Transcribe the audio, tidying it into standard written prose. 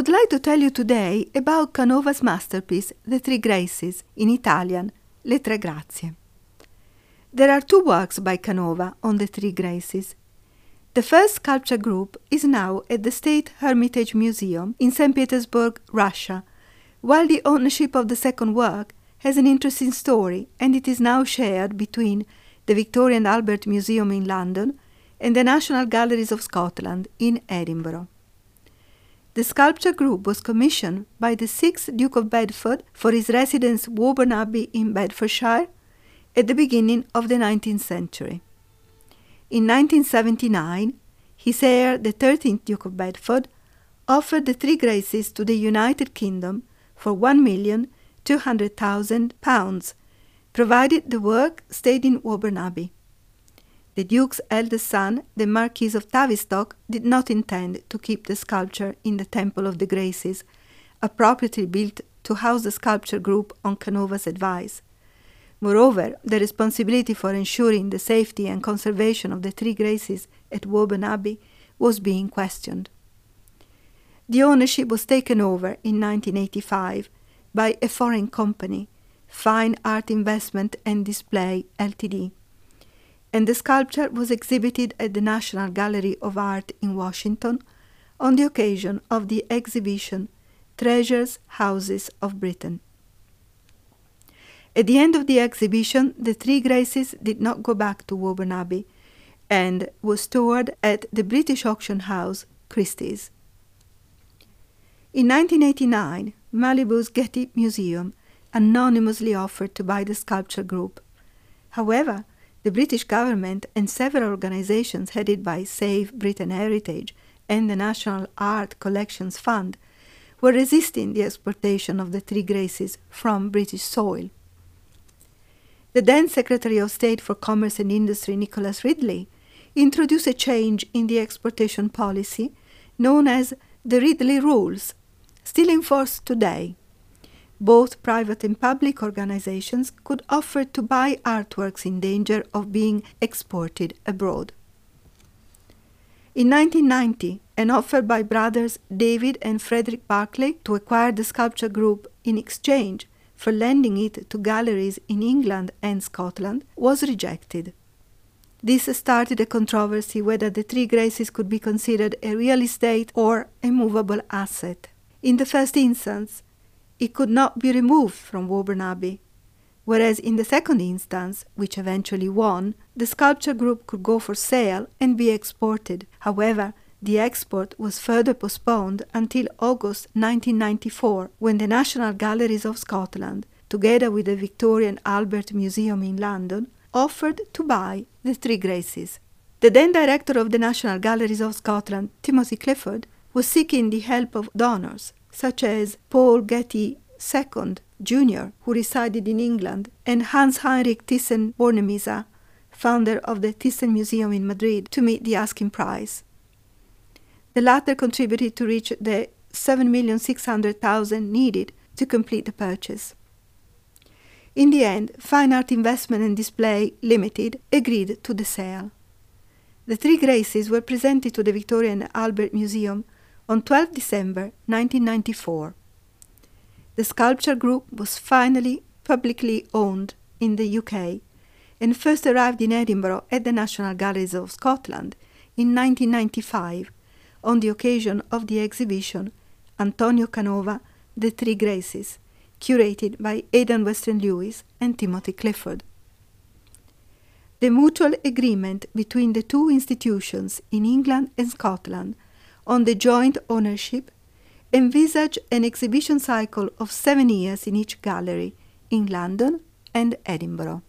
would like to tell you today about Canova's masterpiece, The Three Graces, in Italian, Le Tre Grazie. There are two works by Canova on the Three Graces. The first sculpture group is now at the State Hermitage Museum in St. Petersburg, Russia, while the ownership of the second work has an interesting story, and it is now shared between the Victoria and Albert Museum in London and the National Galleries of Scotland in Edinburgh. The sculpture group was commissioned by the 6th Duke of Bedford for his residence Woburn Abbey in Bedfordshire at the beginning of the 19th century. In 1979, his heir, the 13th Duke of Bedford, offered the Three Graces to the United Kingdom for £1,200,000, provided the work stayed in Woburn Abbey. The Duke's eldest son, the Marquis of Tavistock, did not intend to keep the sculpture in the Temple of the Graces, a property built to house the sculpture group on Canova's advice. Moreover, the responsibility for ensuring the safety and conservation of the Three Graces at Woburn Abbey was being questioned. The ownership was taken over in 1985 by a foreign company, Fine Art Investment and Display Ltd, and the sculpture was exhibited at the National Gallery of Art in Washington on the occasion of the exhibition Treasures Houses of Britain. At the end of the exhibition, the Three Graces did not go back to Woburn Abbey and was stored at the British auction house Christie's. In 1989, Malibu's Getty Museum anonymously offered to buy the sculpture group. However, the British government and several organizations headed by Save Britain Heritage and the National Art Collections Fund were resisting the exportation of the Three Graces from British soil. The then Secretary of State for Commerce and Industry, Nicholas Ridley, introduced a change in the exportation policy known as the Ridley Rules, still in force today. Both private and public organizations could offer to buy artworks in danger of being exported abroad. In 1990, an offer by brothers David and Frederick Barclay to acquire the sculpture group in exchange for lending it to galleries in England and Scotland was rejected. This started a controversy whether the Three Graces could be considered a real estate or a movable asset. In the first instance, it could not be removed from Woburn Abbey, whereas in the second instance, which eventually won, the sculpture group could go for sale and be exported. However, the export was further postponed until August 1994, when the National Galleries of Scotland, together with the Victoria and Albert Museum in London, offered to buy the Three Graces. The then director of the National Galleries of Scotland, Timothy Clifford, was seeking the help of donors, such as Paul Getty II, Jr., who resided in England, and Hans Heinrich Thyssen Bornemisza, founder of the Thyssen Museum in Madrid, to meet the asking price. The latter contributed to reach the $7,600,000 needed to complete the purchase. In the end, Fine Art Investment and Display Ltd agreed to the sale. The Three Graces were presented to the Victoria and Albert Museum on 12 December 1994. The sculpture group was finally publicly owned in the UK and first arrived in Edinburgh at the National Galleries of Scotland in 1995 on the occasion of the exhibition Antonio Canova: The Three Graces, curated by Aidan Weston Lewis and Timothy Clifford. The mutual agreement between the two institutions in England and Scotland on the joint ownership envisage an exhibition cycle of 7 years in each gallery in London and Edinburgh.